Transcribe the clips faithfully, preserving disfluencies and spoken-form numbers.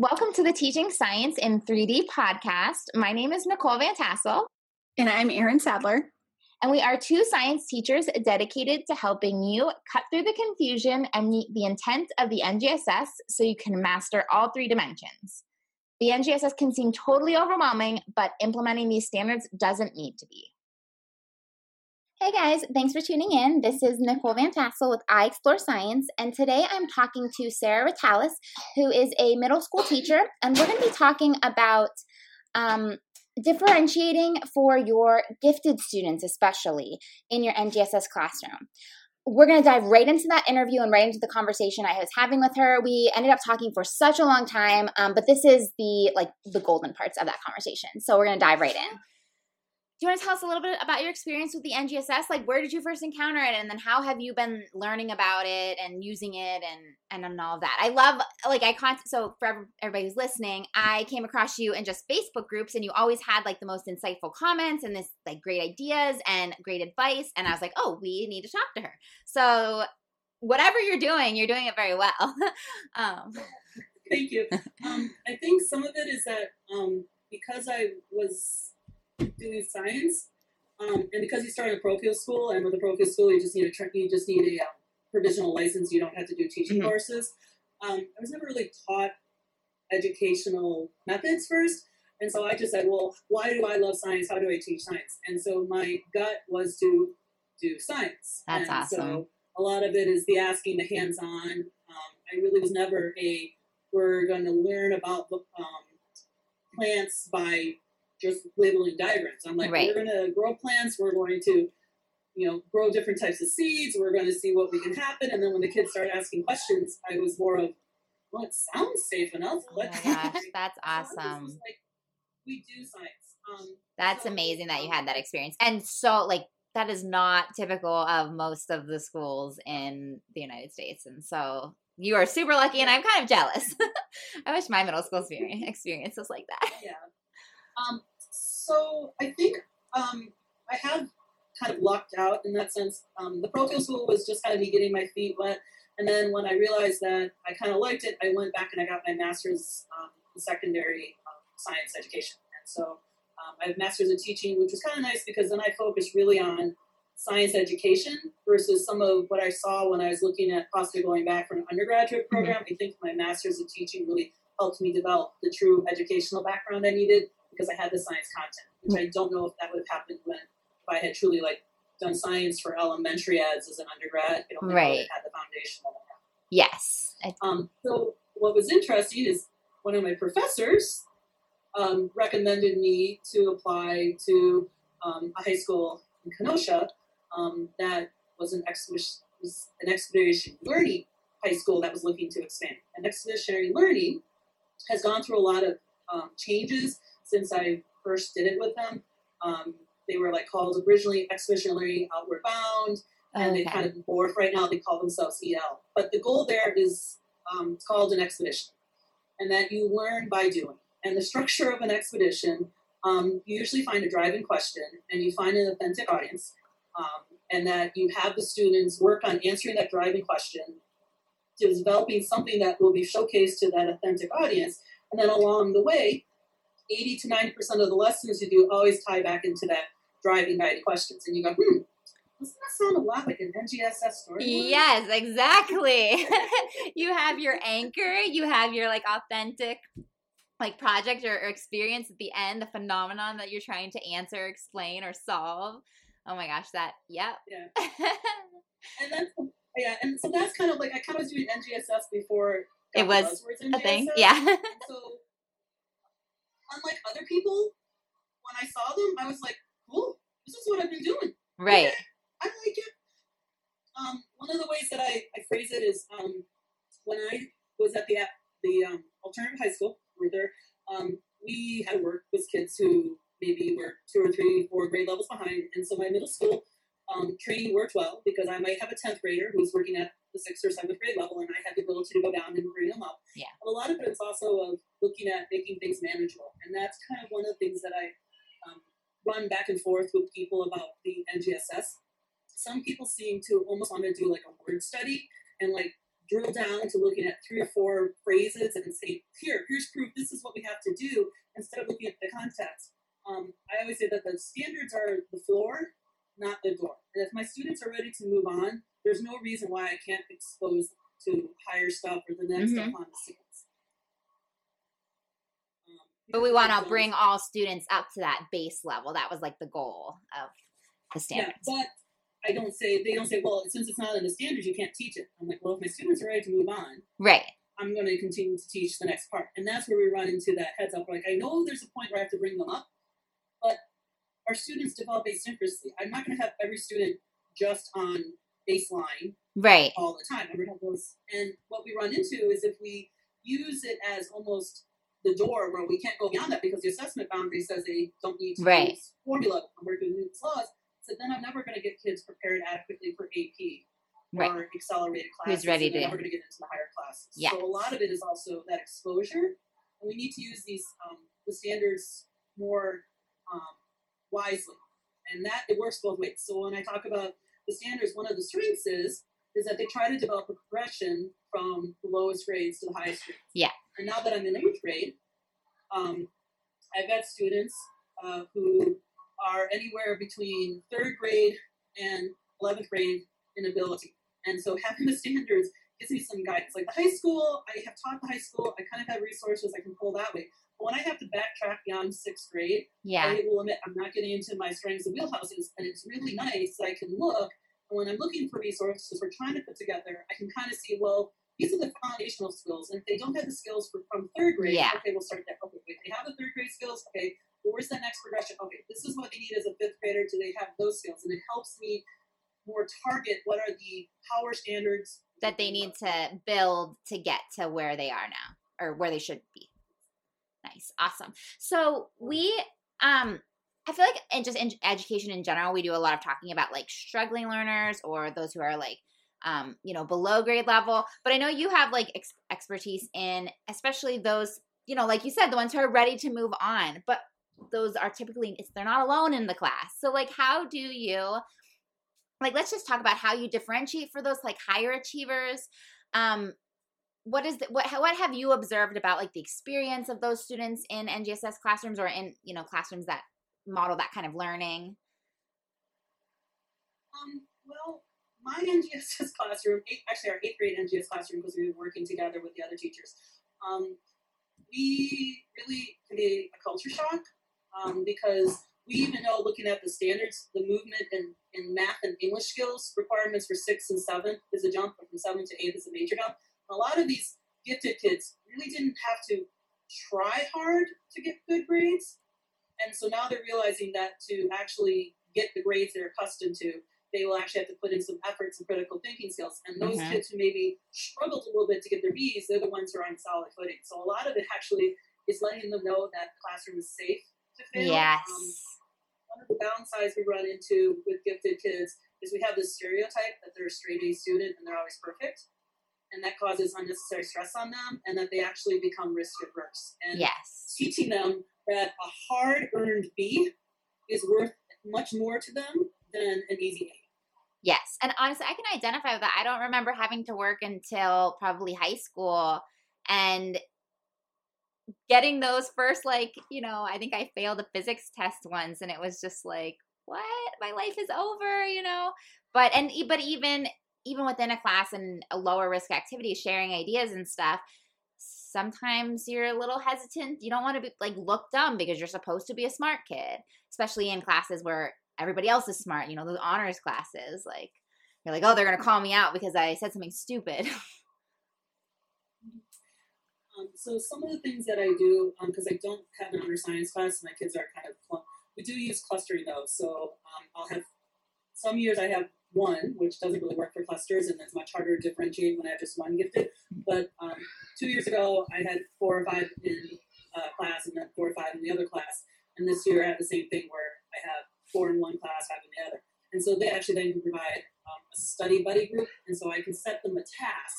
Welcome to the Teaching Science in three D podcast. My name is Nicole Van Tassel. And I'm Erin Sadler. And we are two science teachers dedicated to helping you cut through the confusion and meet the intent of the N G S S so you can master all three dimensions. The N G S S can seem totally overwhelming, but implementing these standards doesn't need to be. Hey guys, thanks for tuning in. This is Nicole Van Tassel with iExploreScience, and today I'm talking to Sarah Ritalis, who is a middle school teacher, and we're going to be talking about um, differentiating for your gifted students, especially in your N G S S classroom. We're going to dive right into that interview and right into the conversation I was having with her. We ended up talking for such a long time, um, but this is the like the golden parts of that conversation, so we're going to dive right in. Do you want to tell us a little bit about your experience with the N G S S? Like, where did you first encounter it? And then how have you been learning about it and using it and, and, and all of that? I love, like, I con- so for everybody who's listening, I came across you in just Facebook groups, and you always had, like, the most insightful comments and this, like, great ideas and great advice. And I was like, oh, we need to talk to her. So whatever you're doing, you're doing it very well. um. Thank you. Um, I think some of it is that um, because I was – doing science, um, and because you start a parochial school, and with a parochial school, you just need a you just need a uh, provisional license. You don't have to do teaching mm-hmm. courses. Um, I was never really taught educational methods first, and so I just said, "Well, why do I love science? How do I teach science?" And so my gut was to do science. That's and awesome. So a lot of it is the asking, the hands-on. Um, I really was never a we're going to learn about the um, plants by just labeling diagrams. I'm like, right. We're going to grow plants. We're going to, you know, grow different types of seeds. We're going to see what we can happen. And then when the kids start asking questions, I was more of, well, it sounds safe enough. Let's oh gosh, that's awesome. Like, we do science. Um, that's so amazing that you had that experience. And so, like, that is not typical of most of the schools in the United States. And so you are super lucky, and I'm kind of jealous. I wish my middle school experience was like that. Yeah. Um, so I think um, I have kind of lucked out in that sense. Um, the parochial school was just kind of me getting my feet wet. And then when I realized that I kind of liked it, I went back and I got my master's um, in secondary um, science education. And so um, I have a master's in teaching, which was kind of nice because then I focused really on science education versus some of what I saw when I was looking at possibly going back for an undergraduate program. Mm-hmm. I think my master's in teaching really helped me develop the true educational background I needed, because I had the science content, which I don't know if that would have happened when if I had truly like done science for elementary eds as an undergrad. I don't think right. I would have had the foundation of that. Yes. Um, so what was interesting is one of my professors um, recommended me to apply to um, a high school in Kenosha um, that was an exhibition, was an expedition learning high school that was looking to expand. And expeditionary learning has gone through a lot of um, changes since I first did it with them. Um, they were like called originally Expeditionary Learning Outward Bound, and okay. they kind of morphed. Right now they call themselves E L. But the goal there is um, it's called an expedition, and that you learn by doing. And the structure of an expedition, um, you usually find a driving question, and you find an authentic audience, um, and that you have the students work on answering that driving question, developing something that will be showcased to that authentic audience, and then along the way, eighty to ninety percent of the lessons you do always tie back into that driving guided questions. And you go, hmm, doesn't that sound a lot like an N G S S story? Yes, exactly. You have your anchor, you have your like authentic like project or, or experience at the end, the phenomenon that you're trying to answer, explain, or solve. Oh my gosh, that, yep. Yeah. And that's, yeah, and so that's kind of like, I kind of was doing N G S S before it was a thing, yeah. So unlike other people, when I saw them, I was like, cool, this is what I've been doing. Right. Okay, I like it. Um, one of the ways that I, I phrase it is um, when I was at the, the um, alternative high school, we were there, um, we had to work with kids who maybe were two or three, four grade levels behind. And so my middle school um, training worked well because I might have a tenth grader who's working at the sixth or seventh grade level, and I had the ability to go down and bring them up. Yeah. But a lot of it is also of looking at making things manageable. And that's kind of one of the things that I um, run back and forth with people about the N G S S. Some people seem to almost want to do like a word study and like drill down to looking at three or four phrases and say, here, here's proof, this is what we have to do, instead of looking at the context. Um, I always say that the standards are the floor, not the door. And if my students are ready to move on, there's no reason why I can't expose to higher stuff or the next mm-hmm. stuff on the students. Um, but we want to bring all students up to that base level. That was like the goal of the standards. Yeah, but I don't say, they don't say, well, since it's not in the standards, you can't teach it. I'm like, well, if my students are ready to move on, right, I'm going to continue to teach the next part. And that's where we run into that heads up. Like, I know there's a point where I have to bring them up, but our students develop asynchronously. I'm not going to have every student just on baseline right. all the time. I'm going to have those. And what we run into is if we use it as almost the door where we can't go beyond that because the assessment boundary says they don't need to right. use formula and we're doing these laws. So then I'm never going to get kids prepared adequately for A P right. or accelerated classes. Who's ready to? We're going to get into the higher classes. Yeah. So a lot of it is also that exposure. And we need to use these um, the standards more um, wisely. And that it works both ways. So when I talk about the standards, one of the strengths is is that they try to develop a progression from the lowest grades to the highest grades. Yeah. And now that I'm in eighth grade, um, I've got students uh, who are anywhere between third grade and eleventh grade in ability. And so having the standards gives me some guidance. Like the high school, I have taught the high school, I kind of have resources I can pull that way. But when I have to backtrack beyond sixth grade, yeah. I will admit I'm not getting into my strengths and wheelhouses, and it's really nice that I can look. And when I'm looking for resources we're trying to put together, I can kind of see, well, these are the foundational skills. And if they don't have the skills for, from third grade, yeah. okay, we'll start that. Okay, if they have the third grade skills, okay, well, where's the next progression? Okay, this is what they need as a fifth grader. Do they have those skills? And it helps me more target what are the power standards that they need to build to get to where they are now or where they should be. Nice. Awesome. So we, um, I feel like in just in education in general, we do a lot of talking about like struggling learners or those who are like, um, you know, below grade level. But I know you have like ex- expertise in especially those, you know, like you said, the ones who are ready to move on, but those are typically, it's, they're not alone in the class. So like, how do you, like, let's just talk about how you differentiate for those like higher achievers. Um, what is the, what, what have you observed about like the experience of those students in N G S S classrooms or in, you know, classrooms that model that kind of learning? Um, well, my N G S S classroom, actually our eighth grade N G S classroom, because we were working together with the other teachers. Um, we really created a culture shock. Um, because we even know looking at the standards, the movement in, in math and English skills requirements for sixth and seventh is a jump, but from seventh to eighth is a major jump. A lot of these gifted kids really didn't have to try hard to get good grades. And so now they're realizing that to actually get the grades they're accustomed to, they will actually have to put in some efforts and critical thinking skills. And those mm-hmm. kids who maybe struggled a little bit to get their B's, they're the ones who are on solid footing. So a lot of it actually is letting them know that the classroom is safe. Yes. Um, one of the downsides we run into with gifted kids is we have this stereotype that they're a straight A student and they're always perfect, and that causes unnecessary stress on them, and that they actually become risk averse. And yes. teaching them that a hard-earned B is worth much more to them than an easy A. Yes, and honestly, I can identify with that. I don't remember having to work until probably high school, and getting those first, like, you know, I think I failed a physics test once and it was just like, what? My life is over, you know? But, and, but even, even within a class and a lower risk activity, sharing ideas and stuff, sometimes you're a little hesitant. You don't want to be like look dumb because you're supposed to be a smart kid, especially in classes where everybody else is smart, you know, those honors classes. Like, you're like, oh, they're going to call me out because I said something stupid. Um, so some of the things that I do, because um, I don't have an honor science class, my kids are kind of clumped. We do use clustering though, so um, I'll have, some years I have one, which doesn't really work for clusters, and it's much harder to differentiate when I have just one gifted, but um, two years ago I had four or five in uh, class and then four or five in the other class, and this year I have the same thing where I have four in one class, five in the other, and so they actually then can provide um, a study buddy group, and so I can set them a task.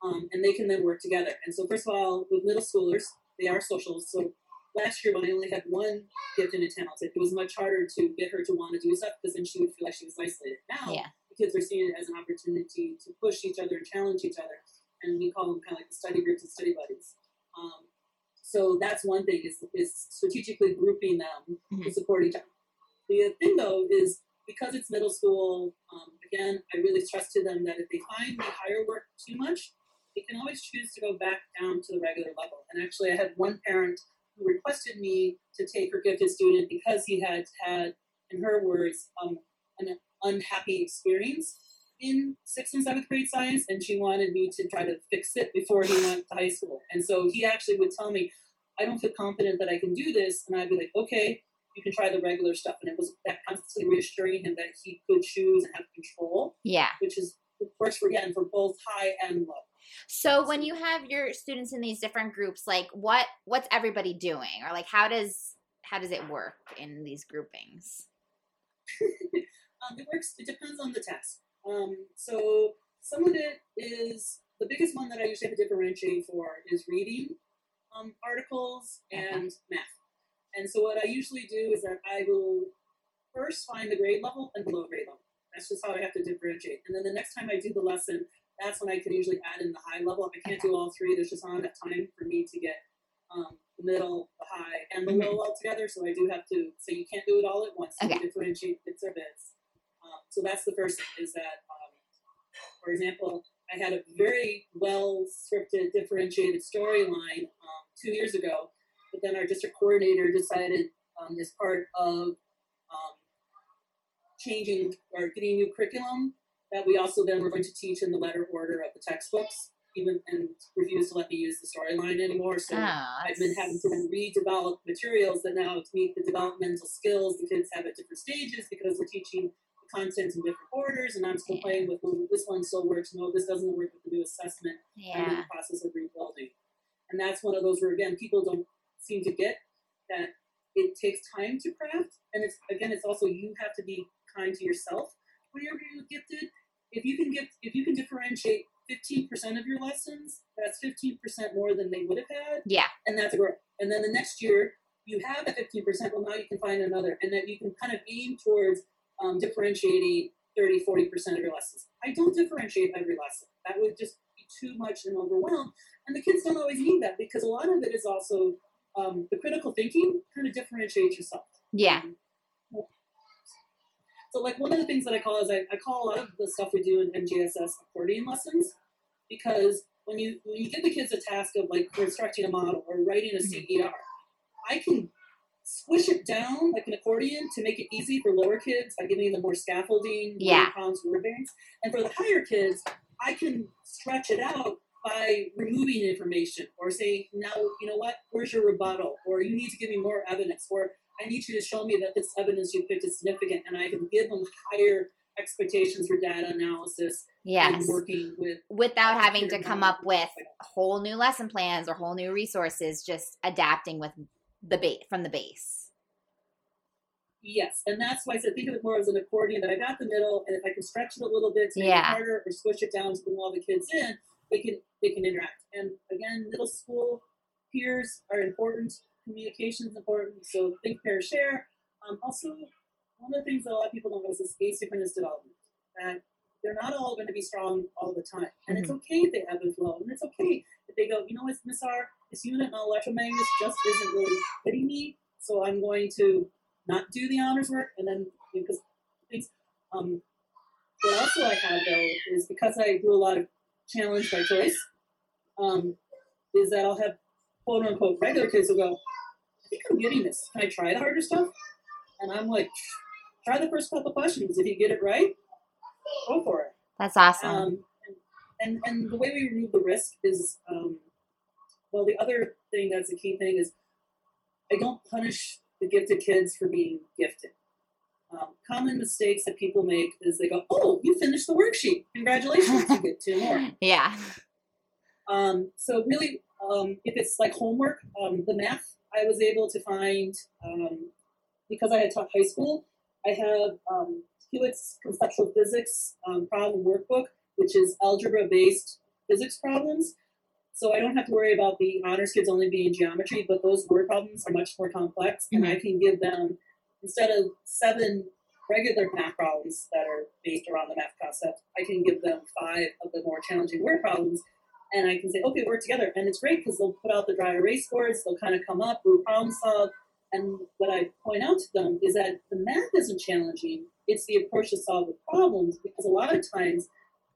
Um, and they can then work together. And so first of all, with middle schoolers, they are social. So last year when I only had one gifted and talented, it was much harder to get her to want to do stuff because then she would feel like she was isolated. Now yeah. The kids are seeing it as an opportunity to push each other and challenge each other. And we call them kind of like the study groups and study buddies. Um, so that's one thing is, is strategically grouping them mm-hmm. to support each other. The other thing though is because it's middle school, um, again, I really stress to them that if they find the higher work too much, they can always choose to go back down to the regular level. And actually, I had one parent who requested me to take her gifted student because he had had, in her words, um, an unhappy experience in sixth and seventh grade science, and she wanted me to try to fix it before he went to high school. And so he actually would tell me, I don't feel confident that I can do this. And I'd be like, okay, you can try the regular stuff. And it was that constantly reassuring him that he could choose and have control, yeah, which is, works for, again, for both high and low. So when you have your students in these different groups, like what, what's everybody doing? Or like, how does, how does it work in these groupings? um, it works, it depends on the task. Um, so some of it is, the biggest one that I usually have to differentiate for is reading um, articles and math. And so what I usually do is that I will first find the grade level and below grade level. That's just how I have to differentiate. And then the next time I do the lesson, that's when I can usually add in the high level. If I can't do all three, there's just not enough time for me to get um, the middle, the high, and the low all together. So I do have to say you can't do it all at once. You okay. differentiate bits or bits. Um, so that's the first thing is that, um, for example, I had a very well-scripted, differentiated storyline um, two years ago, but then our district coordinator decided um, as part of um, changing or getting new curriculum, that we also then were going to teach in the letter order of the textbooks, even and refused to let me use the storyline anymore. So oh, I've been having to redevelop materials that now meet the developmental skills the kids have at different stages because we're teaching the content in different orders, and I'm still yeah. playing with well, this one still works. No, this doesn't work with the new assessment. Yeah. I'm in the process of rebuilding. And that's one of those where, again, people don't seem to get that it takes time to craft. And it's again, it's also you have to be kind to yourself. Whenever you're gifted, if you can get, if you can differentiate fifteen percent of your lessons, that's fifteen percent more than they would have had. Yeah. And that's where, and then the next year you have a fifteen percent, well now you can find another, and that you can kind of aim towards um, differentiating thirty, forty percent of your lessons. I don't differentiate every lesson. That would just be too much and overwhelm. And the kids don't always need that because a lot of it is also um, the critical thinking, kind of differentiate yourself. Yeah. Um, So like one of the things that I call is I, I call a lot of the stuff we do in N G S S accordion lessons, because when you when you give the kids a task of like constructing a model or writing a C E R, I can squish it down like an accordion to make it easy for lower kids by giving them more scaffolding, yeah. pounds, word banks. And for the higher kids, I can stretch it out by removing information or say, now, you know what, where's your rebuttal? Or you need to give me more evidence, or I need you to show me that this evidence you picked is significant, and I can give them higher expectations for data analysis. Yes. And working with without having to come up with whole new lesson plans or whole new resources, just adapting with the base from the base. Yes, and that's why I said think of it more as an accordion that I got the middle, and if I can stretch it a little bit to make yeah. it harder or squish it down to bring all the kids in, they can they can interact. And again, middle school peers are important. Communication is important, so think, pair, share. Um, also, one of the things that a lot of people don't notice is asynchronous development. That they're not all going to be strong all the time, and mm-hmm. it's okay if they ebb and flow, and it's okay if they go, you know what, Miss R, this unit on electromagnets just isn't really hitting me, so I'm going to not do the honors work, and then because you know, things. Um, what also I have though is because I do a lot of challenge by choice. Um, is that I'll have quote unquote regular kids who go, I think I'm getting this. Can I try the harder stuff? And I'm like, try the first couple questions. If you get it right, go for it. That's awesome. Um, and, and the way we remove the risk is, um, well, the other thing that's a key thing is I don't punish the gifted kids for being gifted. Um, common mistakes that people make is they go, oh, you finished the worksheet. Congratulations, you get two more. Yeah. Um, so really, um, if it's like homework, um, the math I was able to find, um, because I had taught high school, I have um, Hewitt's conceptual physics um, problem workbook, which is algebra-based physics problems. So I don't have to worry about the honors kids only being geometry, but those word problems are much more complex, mm-hmm. and I can give them, instead of seven regular math problems that are based around the math concept, I can give them five of the more challenging word problems, and I can say, okay, work together. And it's great because they'll put out the dry erase boards, they'll kind of come up, we'll problem solve, and what I point out to them is that the math isn't challenging, it's the approach to solve the problems, because a lot of times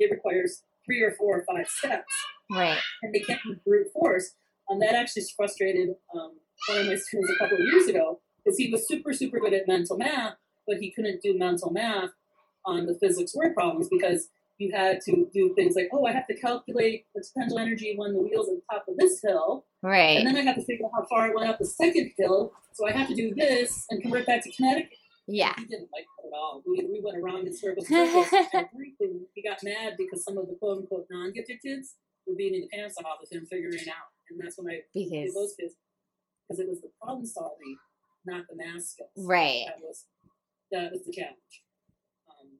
it requires three or four or five steps. Right. And they can't be brute force. And that actually frustrated um, one of my students a couple of years ago, because he was super, super good at mental math, but he couldn't do mental math on the physics word problems because you had to do things like, oh, I have to calculate the potential energy when the wheel's at the top of this hill. Right. And then I have to figure out how far it went up the second hill. So I have to do this and convert that to kinetic. Yeah. He didn't like it at all. We, we went around in circles. circles and everything. He got mad because some of the quote unquote non-gifted kids were beating the pants off with him figuring out. And that's when I did those kids. Because it was the problem solving, not the math skills. Right. That was, that was the challenge. Um,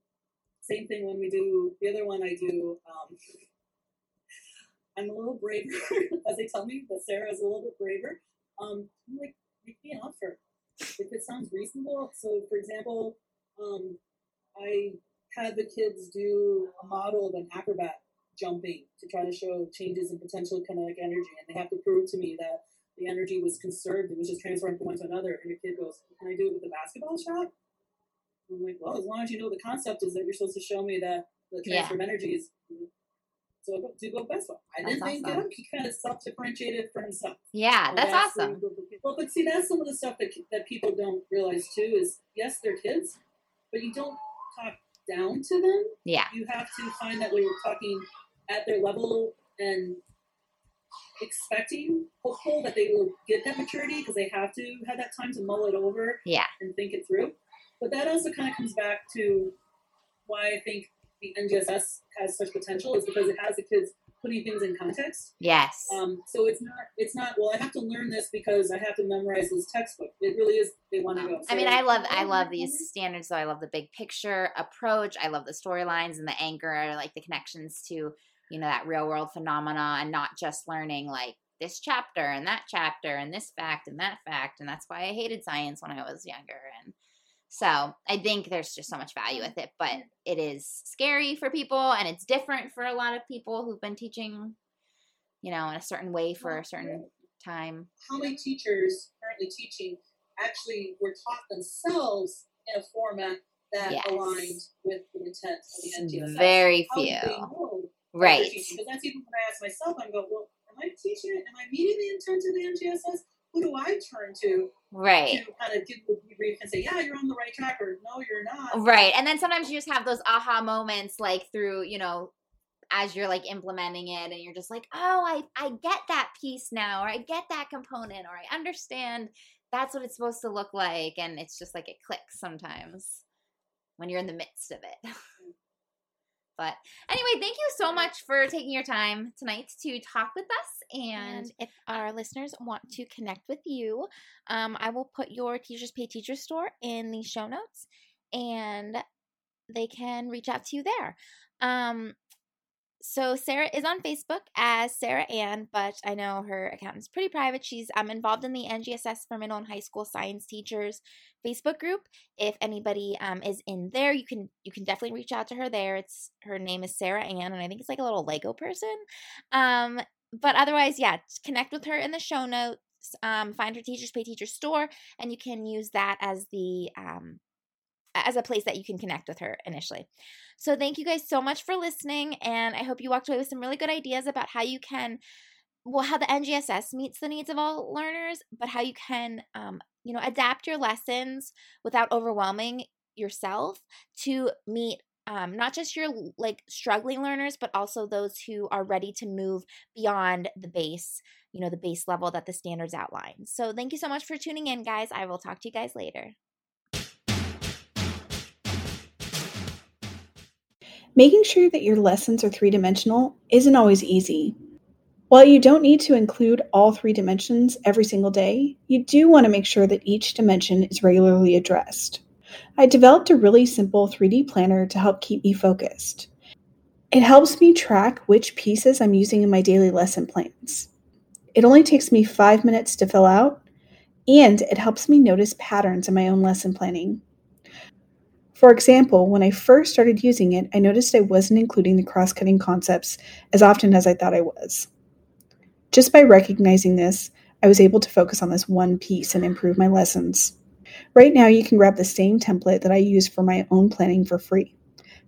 same thing when we do, the other one I do, um, I'm a little braver, as they tell me, but Sarah's a little bit braver. Um, I'm like, make me an offer. If it sounds reasonable. So, for example, um, I had the kids do a model of an acrobat jumping to try to show changes in potential kinetic energy, and they have to prove to me that the energy was conserved, it was just transferred from one to another. And the kid goes, can I do it with a basketball shot? And I'm like, well, as long as you know the concept is that you're supposed to show me that the transfer of yeah. energy is. So, do go basketball. I didn't that's think awesome. That. He kind of self-differentiated for himself. Yeah, that's, that's awesome. Well, but see, that's some of the stuff that that people don't realize too is, yes, they're kids, but you don't talk down to them. Yeah. You have to find that when you're talking at their level and expecting, hopeful that they will get that maturity because they have to have that time to mull it over yeah. and think it through. But that also kind of comes back to why I think the N G S S has such potential is because it has the kids putting things in context. Yes. Um, so it's not, it's not, well, I have to learn this because I have to memorize this textbook. It really is, they want to go. So I mean, I love, I love these standards though. I love the big picture approach. I love the storylines and the anchor, like the connections to, you know, that real world phenomena and not just learning like this chapter and that chapter and this fact and that fact. And that's why I hated science when I was younger. And so I think there's just so much value with it, but it is scary for people and it's different for a lot of people who've been teaching, you know, in a certain way for a certain time. How many teachers currently teaching actually were taught themselves in a format that yes. aligned with the intent of the N G S S? Very few. How do they know right. Because that's even when I ask myself, I go, well, am I teaching it? Am I meeting the intent of the N G S S? Who do I turn to? Right. To kind of give the debrief and say, yeah, you're on the right track, or no, you're not. Right. And then sometimes you just have those aha moments, like through, you know, as you're like implementing it and you're just like, oh, I, I get that piece now, or I get that component, or I understand that's what it's supposed to look like. And it's just like it clicks sometimes when you're in the midst of it. But anyway, thank you so much for taking your time tonight to talk with us. And, and if our listeners want to connect with you, um, I will put your Teachers Pay Teachers store in the show notes, and they can reach out to you there. Um, so Sarah is on Facebook as Sarah Ann, but I know her account is pretty private. She's um, involved in the N G S S for middle and high school science teachers Facebook group. If anybody um, is in there, you can you can definitely reach out to her there. It's her name is Sarah Ann, and I think it's like a little Lego person. Um, but otherwise, yeah, connect with her in the show notes. Um, find her Teachers Pay Teachers store, and you can use that as the um, as a place that you can connect with her initially. So thank you guys so much for listening, and I hope you walked away with some really good ideas about how you can well, how the N G S S meets the needs of all learners, but how you can, um, you know, adapt your lessons without overwhelming yourself to meet um, not just your like struggling learners, but also those who are ready to move beyond the base, you know, the base level that the standards outline. So thank you so much for tuning in, guys. I will talk to you guys later. Making sure that your lessons are three-dimensional isn't always easy. While you don't need to include all three dimensions every single day, you do want to make sure that each dimension is regularly addressed. I developed a really simple three D planner to help keep me focused. It helps me track which pieces I'm using in my daily lesson plans. It only takes me five minutes to fill out, and it helps me notice patterns in my own lesson planning. For example, when I first started using it, I noticed I wasn't including the cross-cutting concepts as often as I thought I was. Just by recognizing this, I was able to focus on this one piece and improve my lessons. Right now, you can grab the same template that I use for my own planning for free.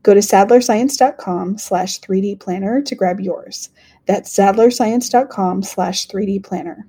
Go to sadlerscience.com slash 3D planner to grab yours. That's sadlerscience.com slash 3D planner.